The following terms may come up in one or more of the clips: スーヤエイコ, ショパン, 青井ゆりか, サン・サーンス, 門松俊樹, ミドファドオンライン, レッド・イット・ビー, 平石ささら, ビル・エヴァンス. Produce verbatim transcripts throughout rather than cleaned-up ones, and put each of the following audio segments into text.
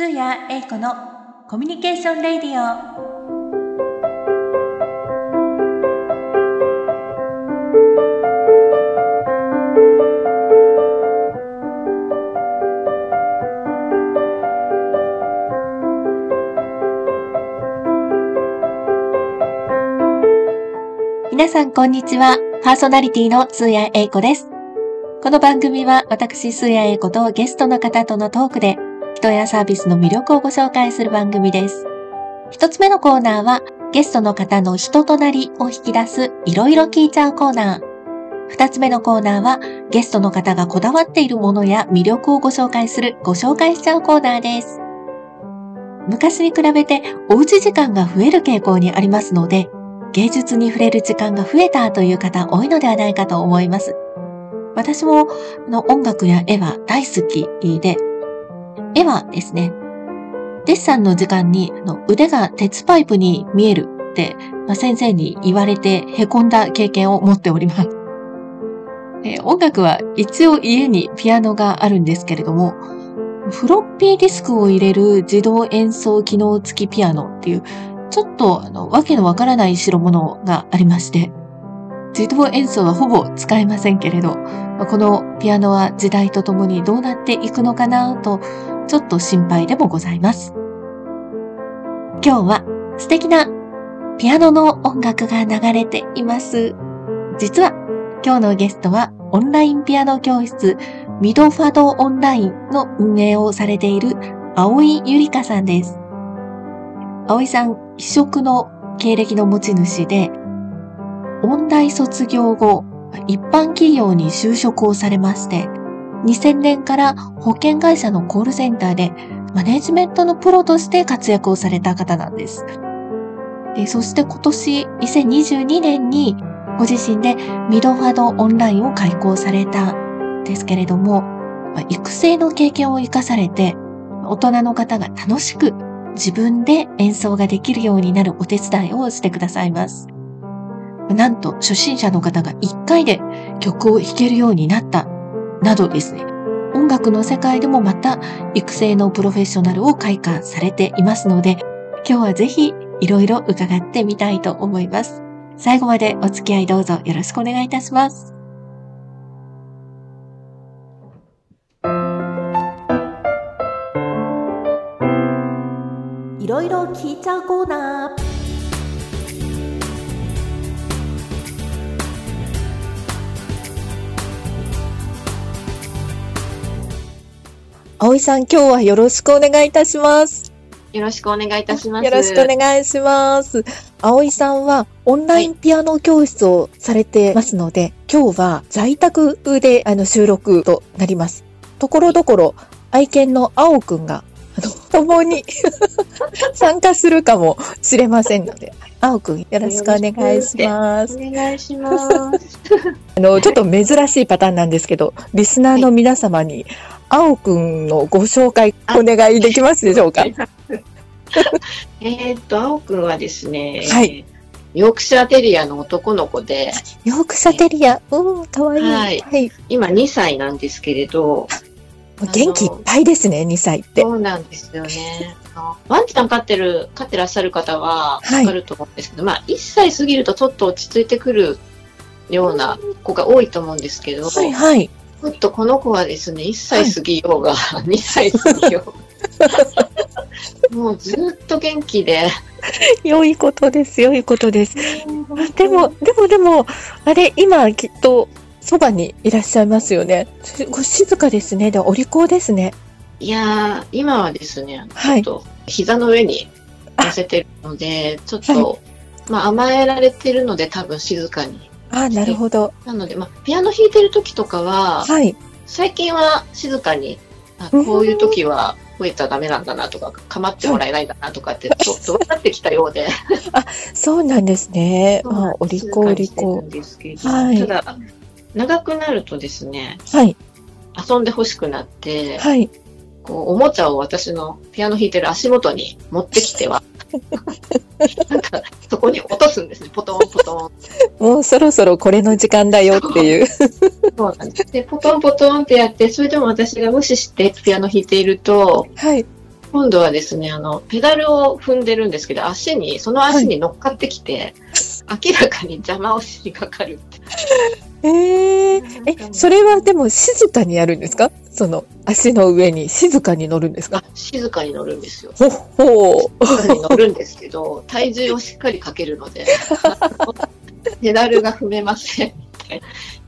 スーヤエイコのコミュニケーションレディオ。皆さんこんにちは。パーソナリティのスーヤエイコです。この番組は私スーヤエイコとゲストの方とのトークで人やサービスの魅力をご紹介する番組です。一つ目のコーナーは、ゲストの方の人となりを引き出すいろいろ聞いちゃうコーナー。二つ目のコーナーは、ゲストの方がこだわっているものや魅力をご紹介するご紹介しちゃうコーナーです。昔に比べておうち時間が増える傾向にありますので、芸術に触れる時間が増えたという方多いのではないかと思います。私もあの音楽や絵は大好きで、絵はですね、デッサンの時間にあの腕が鉄パイプに見えるって、まあ、先生に言われて凹んだ経験を持っております。え音楽は一応家にピアノがあるんですけれども、フロッピーディスクを入れる自動演奏機能付きピアノっていう、ちょっとあのわけのわからない代物がありまして、自動演奏はほぼ使えませんけれど、このピアノは時代とともにどうなっていくのかなと、ちょっと心配でもございます。今日は素敵なピアノの音楽が流れています。実は今日のゲストはオンラインピアノ教室ミドファドオンラインの運営をされている青井ゆりかさんです。青井さん、異色の経歴の持ち主で、音大卒業後、一般企業に就職をされまして、にせんねんから保険会社のコールセンターでマネジメントのプロとして活躍をされた方なんです。でそして今年にせんにじゅうにねんにご自身でミドファドオンラインを開講されたんですけれども、育成の経験を生かされて、大人の方が楽しく自分で演奏ができるようになるお手伝いをしてくださいます。なんと初心者の方がいっかいで曲を弾けるようになったなどですね、音楽の世界でもまた育成のプロフェッショナルを開花されていますので、今日はぜひいろいろ伺ってみたいと思います。最後までお付き合いどうぞよろしくお願いいたします。いろいろ聞いちゃうコーナー。青井さん、今日はよろしくお願いいたします。よろしくお願いいたします。よろしくお願いします。青井さんはオンラインピアノ教室をされてますので、はい、今日は在宅であの収録となります。ところどころ愛犬の青くんがあの共に参加するかもしれませんので、青くんよろしくお願いします。お願いします。あのちょっと珍しいパターンなんですけど、リスナーの皆様に、はい、青くんのご紹介お願いできますでしょうか。えっと青くんはですね、はい、ヨークシャーテリアの男の子で、ヨークシャーテリア、うん、かわいい、はいはい、今にさいなんですけれど、元気いっぱいですね、にさいって。そうなんですよね。ワンちゃん飼ってる飼ってらっしゃる方は分かると思うんですけど、はい、まあいっさい過ぎるとちょっと落ち着いてくるような子が多いと思うんですけど、はいはい、ちょっとこの子はですね、いっさい過ぎようが、はい、にさい過ぎようが、もうずっと元気で。良いことです、良いことです。でも、でも、でも、あれ、今、きっと、そばにいらっしゃいますよね。ご静かですね。で、お利口ですね。いやー、今はですね、ちょっと、膝の上に乗せてるので、ちょっと、はい、まあ、甘えられてるので、多分静かに。あ、なるほど。なので、まあ、ピアノ弾いてる時とかは、はい、最近は静かに、あ、こういう時は吠えちゃダメなんだなとか、構ってもらえないんだなとかって、ちょっと分かってきたようで。あ、そうなんですね。まあ、お利口お利口。はい。ただ、長くなるとですね、はい、遊んでほしくなって、はい、こう、おもちゃを私のピアノ弾いてる足元に持ってきては、なんかそこに落とすんですね、ポトンポトン。もうそろそろこれの時間だよっていう。そうなんです。で、ポトンポトンってやって、それでも私が無視してピアノ弾いていると、はい、今度はですね、あのペダルを踏んでるんですけど、足にその足に乗っかってきて、はい、明らかに邪魔をしにかかるって。えー、え、それはでも静かにやるんですか？その足の上に静かに乗るんですか？静かに乗るんですよ。ほほう。静かに乗るんですけど、体重をしっかりかけるので、ペダルが踏めません。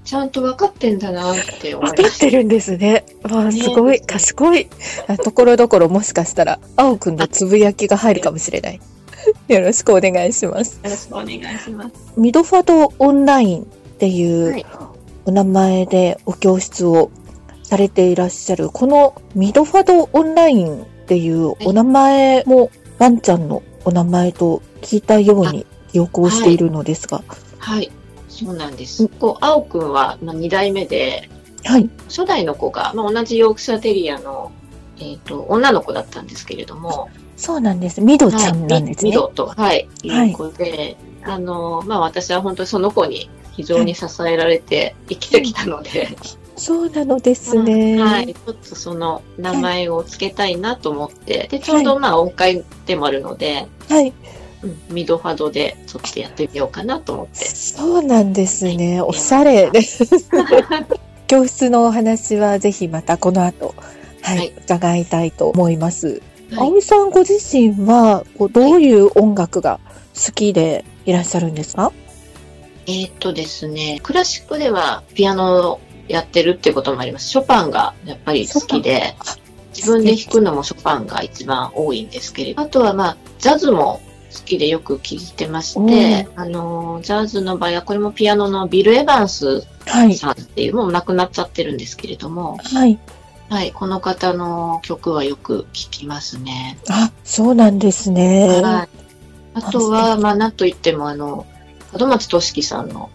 ちゃんと分かってんだなって思います。分かってるんですね。わあ、すごい、ね、賢い。ところどころもしかしたら青くんのつぶやきが入るかもしれない。よろしくお願いします。よろしくお願いします。ミドファドオンラインっていうお名前でお教室をされていらっしゃる、このミドファドオンラインっていうお名前もワンちゃんのお名前と聞いたように記憶をしているのですが、はい。はい、そうなんです。こう、青くんはにだいめで、はい、初代の子が、まあ、同じヨークシャーテリアの、えーと、女の子だったんですけれども、そうなんです。ミドちゃんなんですね。ミドと、はい、いう子で、はい、あの、まあ、私は本当にその子に非常に支えられて生きてきたので、はい、そうなのですね、まあ。はい、ちょっとその名前をつけたいなと思って、はい、で、ちょうどまあ、音階でもあるので、はい、ミドファドでちょっとやってみようかなと思って。そうなんですね、はい、おしゃれです教室のお話はぜひまたこの後、はいはい、伺いたいと思います、はい、葵さんご自身はどういう音楽が好きでいらっしゃるんですか？えーっとですね、クラシックではピアノをやってるっていうこともあります。ショパンがやっぱり好きで、自分で弾くのもショパンが一番多いんですけれど、あとはまあジャズも好きでよく聴いてまして、あのジャズの場合はこれもピアノのビル・エヴァンスさんっていう、はい、もう亡くなっちゃってるんですけれども、はい、はい、この方の曲はよく聴きますね。あ、そうなんですね。はい、あとはまあなんといってもあの門松俊樹さんの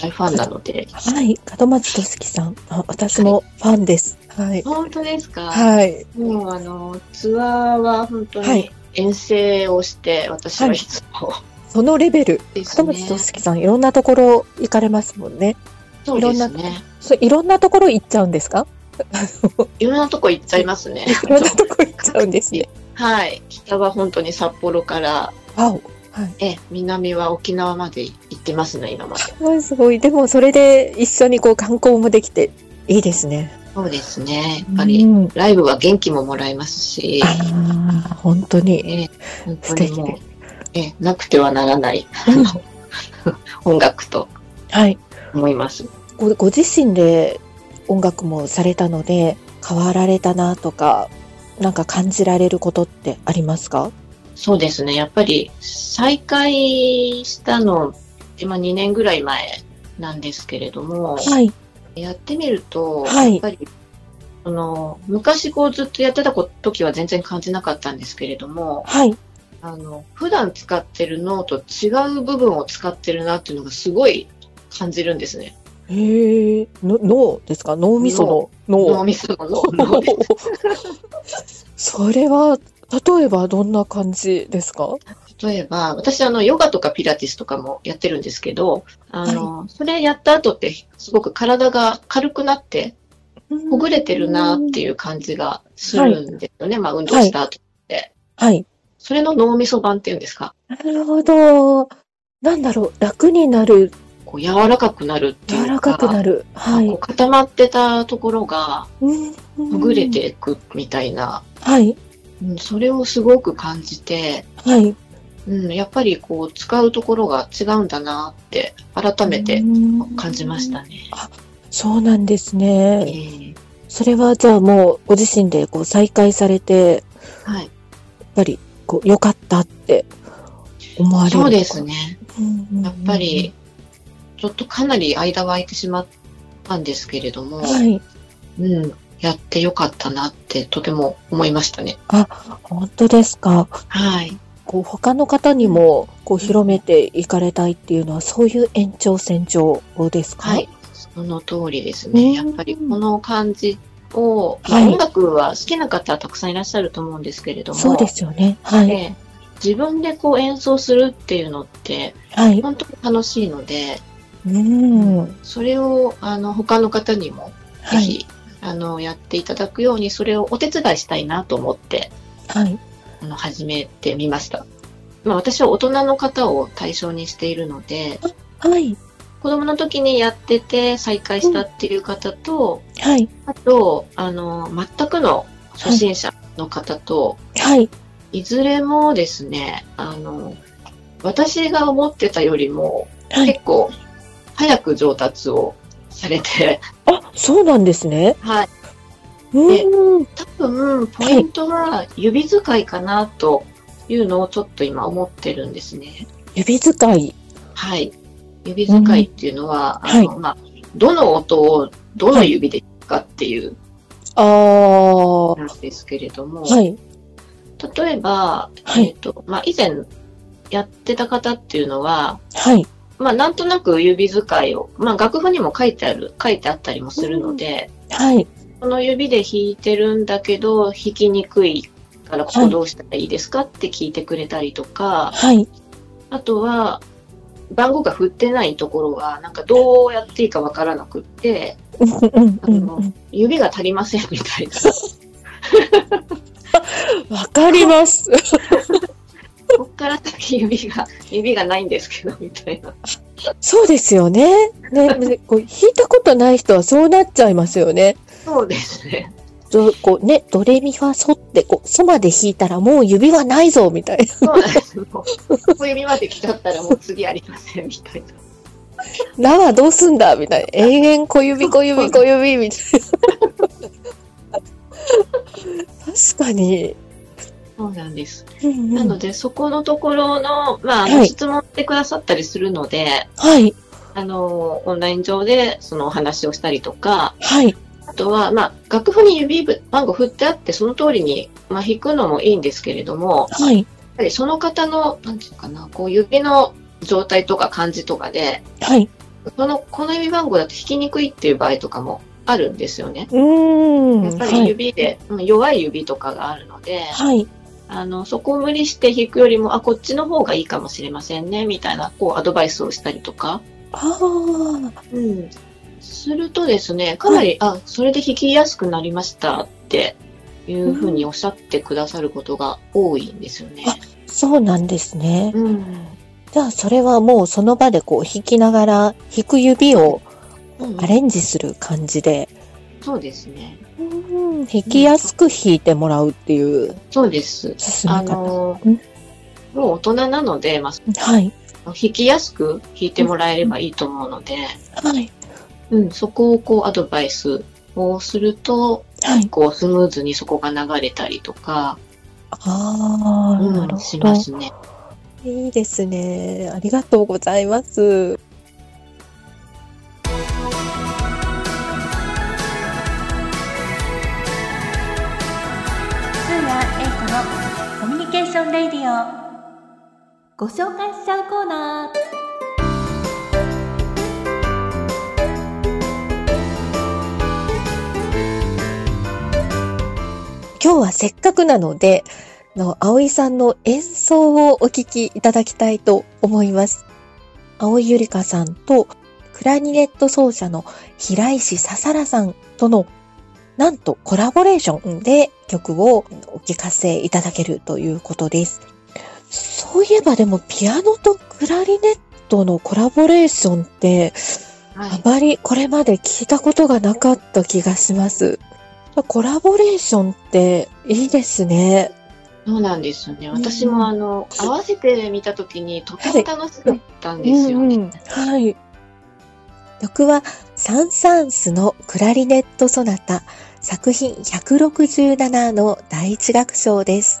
大ファンなので、はい、門松俊樹さん、あ、私もファンです。はい。本当ですか？はい。もうあのツアーは本当に、はい。遠征をして私はいつも、はい、そのレベルですね。門松俊樹さんいろんなところ行かれますもんね。そうですね。そう、いろんなところ行っちゃうんですか？いろんなとこ行っちゃいますね。いろんなとこ行っちゃうんですね。はい。北は本当に札幌から、はい、え、南は沖縄まで行ってますね、今まで。すごいすごい。でもそれで一緒にこう観光もできていいですね。そうですね。やっぱり、うん、ライブは元気ももらえますし、あ、本当に、えー、本当に素敵、えー、なくてはならない音楽と思います、はい。ご。ご自身で音楽もされたので変わられたなとか、なんか感じられることってありますか？そうですね。やっぱり再開したの今にねんぐらい前なんですけれども。はい、やってみると、はい、やっぱりその昔こうずっとやってた時は全然感じなかったんですけれども、はい、あの普段使ってる脳と違う部分を使ってるなっていうのがすごい感じるんですね。へえ、脳ですか？脳みその脳。脳みその脳です。それは例えばどんな感じですか？例えば、私、あの、ヨガとかピラティスとかもやってるんですけど、あの、はい、それやった後って、すごく体が軽くなって、ほぐれてるなっていう感じがするんですよね。はい、まあ、運動した後って。はい。はい、それの脳みそ版っていうんですか。なるほど。なんだろう、楽になる。こう、柔らかくなるっていうか。柔らかくなる。はい。こう固まってたところが、ほぐれていくみたいな。はい。うん、それをすごく感じて、はい。うん、やっぱりこう使うところが違うんだなって改めて感じましたね。あ、そうなんですね、えー、それはじゃあもうご自身でこう再開されて、はい、やっぱりこう良かったって思われるのか。そうですね、やっぱりちょっとかなり間は空いてしまったんですけれども、はい、うん、やって良かったなってとても思いましたね。あ、本当ですか。はい、こう他の方にもこう広めていかれたいっていうのはそういう延長線上ですか？はい、その通りですね。やっぱりこの感じを、はい、音楽は好きな方はたくさんいらっしゃると思うんですけれども、そうですよね。はい、ね、自分でこう演奏するっていうのって、はい、本当に楽しいので、うん、それをあの他の方にもぜひ、はい、あのやっていただくようにそれをお手伝いしたいなと思って。はい、あの始めてみました。まあ、私は大人の方を対象にしているので、はい、子供の時にやってて再開したっていう方と、うんはい、あとあの全くの初心者の方と、はい、いずれもですね、あの私が思ってたよりも結構早く上達をされて、はい、あ、そうなんですね。はい。で、多分ポイントは指使いかなというのをちょっと今思ってるんですね。指使い。はい。指使いっていうのは、うん、あの、はい、まあ、どの音をどの指で弾くかっていう、はい、なんですけれども、はい、例えば、えっと、まあ、以前やってた方っていうのは、はい、まあ、なんとなく指使いを、まあ、楽譜にも書いてある、書いてあったりもするので、うん、はい。この指で弾いてるんだけど弾きにくいからここどうしたらいいですかって聞いてくれたりとか、はい、あとは番号が振ってないところはなんかどうやっていいかわからなくってあの指が足りませんみたいな。わかります。こっから先指が指がないんですけどみたいな。そうですよね。ね、こう弾いたことない人はそうなっちゃいますよね。そうですね。どこうねドレミファソってこうソまで弾いたらもう指はないぞみたいな。そうなんです。もう小指まで来ちゃったらもう次ありませんみたいな。ラはどうすんだみたいな。永遠小指小指小指みたいな。確かに。そうなんです。うんうん、なのでそこのところのまあ、はい、質問してくださったりするので、はい、あのオンライン上でそのお話をしたりとか、はい、あとはまあ楽譜に指番号振ってあってその通りにまあ弾くのもいいんですけれども、はい、やっぱりその方のなんていうかなこう指の状態とか感じとかで、はい、そのこの指番号だと弾きにくいっていう場合とかもあるんですよね。うーん、やっぱり指で、はい、弱い指とかがあるので。はいあのそこを無理して弾くよりもあこっちの方がいいかもしれませんねみたいなこうアドバイスをしたりとかあ、うん、するとですねかなり、はい、あそれで弾きやすくなりましたっていうふうにおっしゃってくださることが多いんですよね。うん、あそうなんですね、うん、じゃあそれはもうその場でこう弾きながら弾く指をアレンジする感じで、うん、そうですねうん弾きやすく弾いてもらうっていうそうですあのもう大人なので、まあはい、弾きやすく弾いてもらえればいいと思うので、はいうん、そこをこうアドバイスをすると、はい、こうスムーズにそこが流れたりとかあー、うん、なるほどしますね。いいですね。ありがとうございます。レディオご紹介しちゃうコーナー。今日はせっかくなのでの葵さんの演奏をお聞きいただきたいと思います。葵ゆりかさんとクラリネット奏者の平石ささらさんとのなんとコラボレーションで曲をお聴かせいただけるということです。そういえばでもピアノとクラリネットのコラボレーションってあまりこれまで聞いたことがなかった気がします。コラボレーションっていいですね。そうなんですよね。私もあの、うん、合わせてみたときにとても楽しかったんですよね。うんうん、はい。曲はサン・サーンスのクラリネット・ソナタ作品ひゃくろくじゅうななの第一楽章です。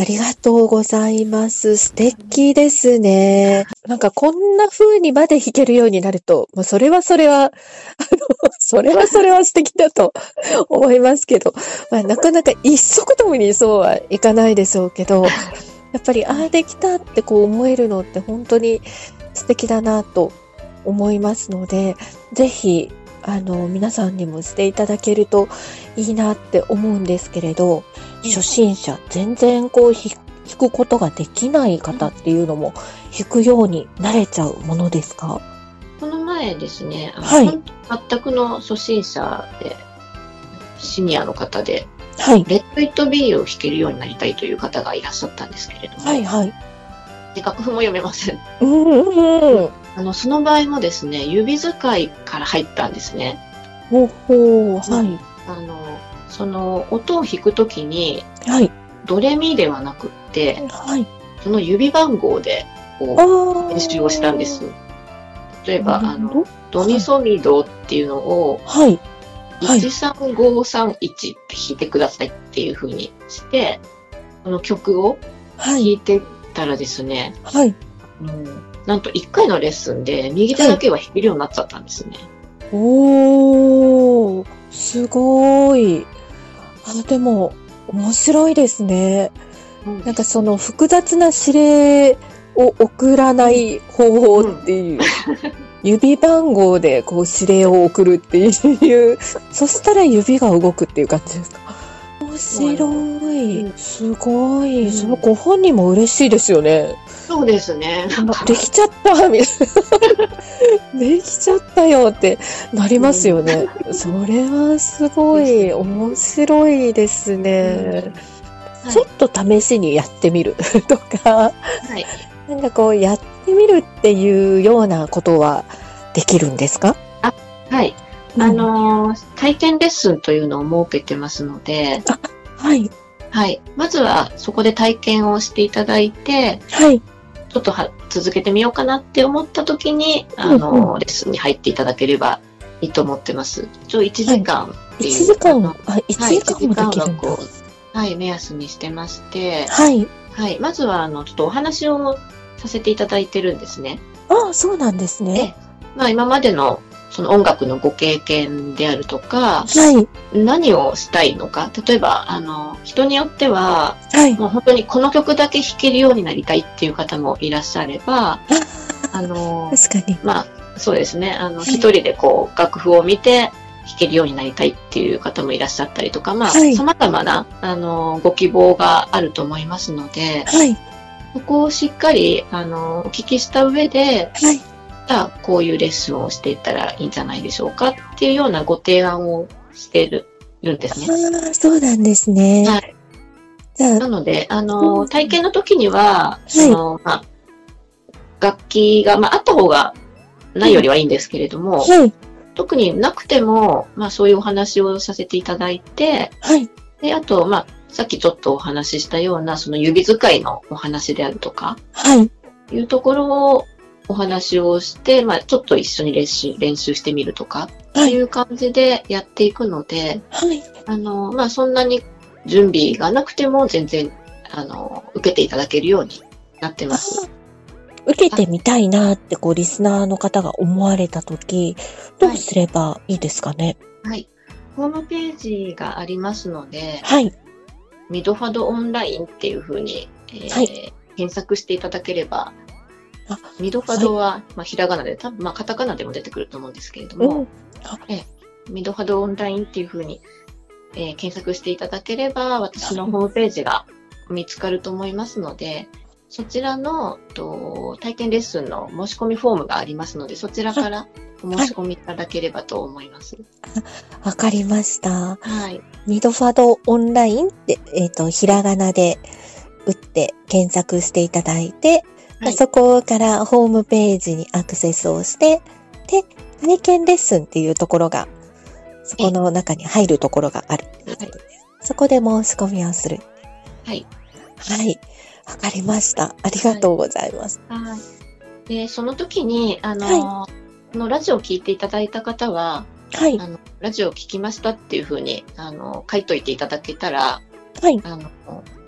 ありがとうございます。素敵ですね。なんかこんな風にまで弾けるようになると、もうそれはそれは、あの、それはそれは素敵だと思いますけど、まあ、なかなか一足ともにそうはいかないでしょうけど、やっぱりああできたってこう思えるのって本当に素敵だなと思いますので、ぜひ、あの、皆さんにもしていただけるといいなって思うんですけれど、初心者全然こう弾くことができない方っていうのも弾くようになれちゃうものですか？この前ですね、あの、はい、全くの初心者でシニアの方で、はい、レッド・イット・ビーを弾けるようになりたいという方がいらっしゃったんですけれども、はいはい、で楽譜も読めません。うんうんうん、あのその場合もですね、指使いから入ったんですね。ほうほう、はい。あのその音を弾くときに、はい、ドレミではなくって、はい、その指番号でこう練習をしたんです。例えばあのドミソミドっていうのを、はいはい、いちさんごさんいちって弾いてくださいっていう風にして、この曲を弾いてたらですね、はいはい、うん、なんといっかいのレッスンで右手だけは弾けるようになっちゃったんですね。はい、おー、すごーい。あ、でも面白いですね。うん、なんかその複雑な指令を送らない方法っていう、うん、指番号でこう指令を送るっていうそしたら指が動くっていう感じですか？面白い、うん、すごい、うん、そのご本人も嬉しいですよね。そうですね。できちゃったみたいな。できちゃったよってなりますよね。うん、それはすごい面白いですね。うん、はい、ちょっと試しにやってみるとか、はい、なんかこうやってみるっていうようなことはできるんですか？あ、はい。あのー、体験レッスンというのを設けてますので、あ、はい、はい、まずはそこで体験をしていただいて、はい、ちょっとは続けてみようかなって思った時に、あのーうんうん、レッスンに入っていただければいいと思ってます。ちょいちじかんっていう、いちじかん、はい、いちじかんはこう、はい、目安にしてまして、はい、はい、まずはあのちょっとお話をさせていただいてるんですね。ああ、そうなんですね。まあ今までのその音楽のご経験であるとか、はい、何をしたいのか、例えばあの人によっては、はい、もう本当にこの曲だけ弾けるようになりたいっていう方もいらっしゃれば、あの確かに、まあそうですね、あの、はい、一人でこう楽譜を見て弾けるようになりたいっていう方もいらっしゃったりとか、まあ、はい、様々なあのご希望があると思いますので、はい、そこをしっかりあのお聞きした上で。はい、こういうレッスンをしていったらいいんじゃないでしょうかっていうようなご提案をしているんですね。あ、そうなんですね。はい、なのであの体験の時には、はい、そのまあ、楽器が、まあ、あった方がないよりはいいんですけれども、はい、特になくても、まあ、そういうお話をさせていただいて、はい、であと、まあ、さっきちょっとお話ししたようなその指使いのお話であるとか、はい、いうところをお話をして、まあ、ちょっと一緒に練習、練習してみるとかっていう感じでやっていくので、はい、あのまあ、そんなに準備がなくても全然あの受けていただけるようになってます。受けてみたいなってこうリスナーの方が思われた時、どうすればいいですかね？はいはい、ホームページがありますので、はい、ミドファドオンラインっていうふうに、えーはい、検索していただければ、ミドファドは、はい、まあ、ひらがなで、多分、まあ、カタカナでも出てくると思うんですけれども、うん、えミドファドオンラインっていうふうに、えー、検索していただければ、私のホームページが見つかると思いますので、そちらのと体験レッスンの申し込みフォームがありますので、そちらからお申し込みいただければと思います。はい、わかりました。はい、ミドファドオンラインって、えっと、ひらがなで打って検索していただいて、はい、そこからホームページにアクセスをして、で、体験レッスンっていうところが、そこの中に入るところがあるっていうことです。はい、そこで申し込みをする。はい。はい。わかりました。ありがとうございます。はいはい、で、その時に、あの、はい、のラジオを聞いていただいた方は、はい、あのラジオを聞きましたっていうふうに、あの、書いといていただけたら、はい、あの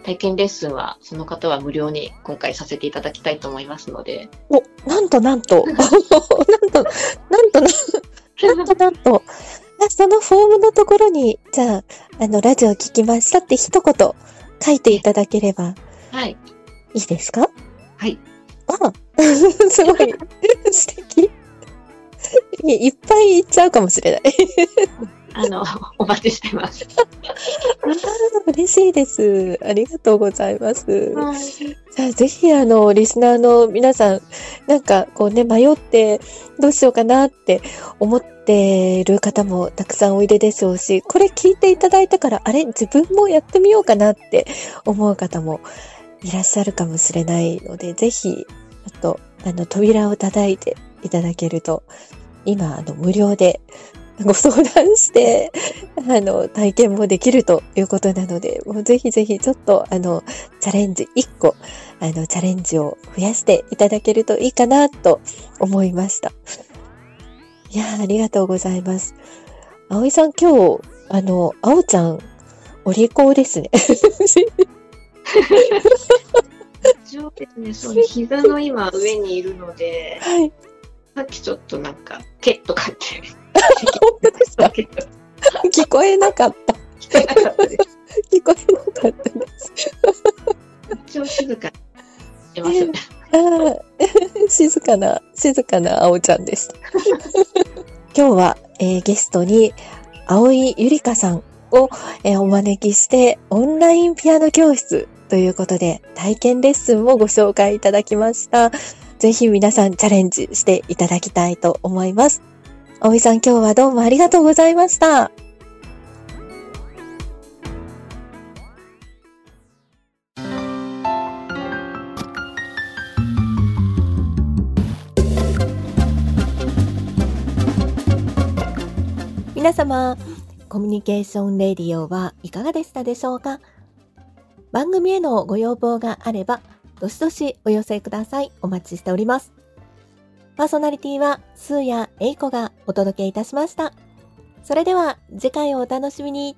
体験レッスンはその方は無料に今回させていただきたいと思いますので。お、なんとなんとなんとなんとなんとなんとそのフォームのところに、じゃあ、あの、ラジオ聞きましたって一言書いていただければ。はい。いいですか？はい。あ、すごい。素敵。いっぱい言っちゃうかもしれない。あの、お待ちしてます。嬉しいです。ありがとうございます。はい、じゃあ、ぜひ、あの、リスナーの皆さん、なんか、こうね、迷って、どうしようかなって思っている方もたくさんおいででしょうし、これ聞いていただいたから、あれ、自分もやってみようかなって思う方もいらっしゃるかもしれないので、ぜひ、ちょっと、あの、扉を叩いていただけると、今、あの、無料で、ご相談してあの体験もできるということなので、もうぜひぜひちょっとあのチャレンジいっこあのチャレンジを増やしていただけるといいかなと思いました。いや、ありがとうございます。葵さん、今日あのあおちゃんお利口ですね。一応ですね、その膝の今上にいるので、はい、さっきちょっとなんか手とかって本当ですか？聞こえなかった。聞こえなかったです。聞こえなかったです。一応静かにしてます。静かな、静かな青ちゃんでした。今日は、えー、ゲストに葵ゆりかさんを、えー、お招きして、オンラインピアノ教室ということで、体験レッスンもご紹介いただきました。ぜひ皆さんチャレンジしていただきたいと思います。葵さん、今日はどうもありがとうございました。皆様、コミュニケーションレディオはいかがでしたでしょうか？番組へのご要望があれば、どしどしお寄せください。お待ちしております。パーソナリティはスーヤエイコがお届けいたしました。それでは次回をお楽しみに。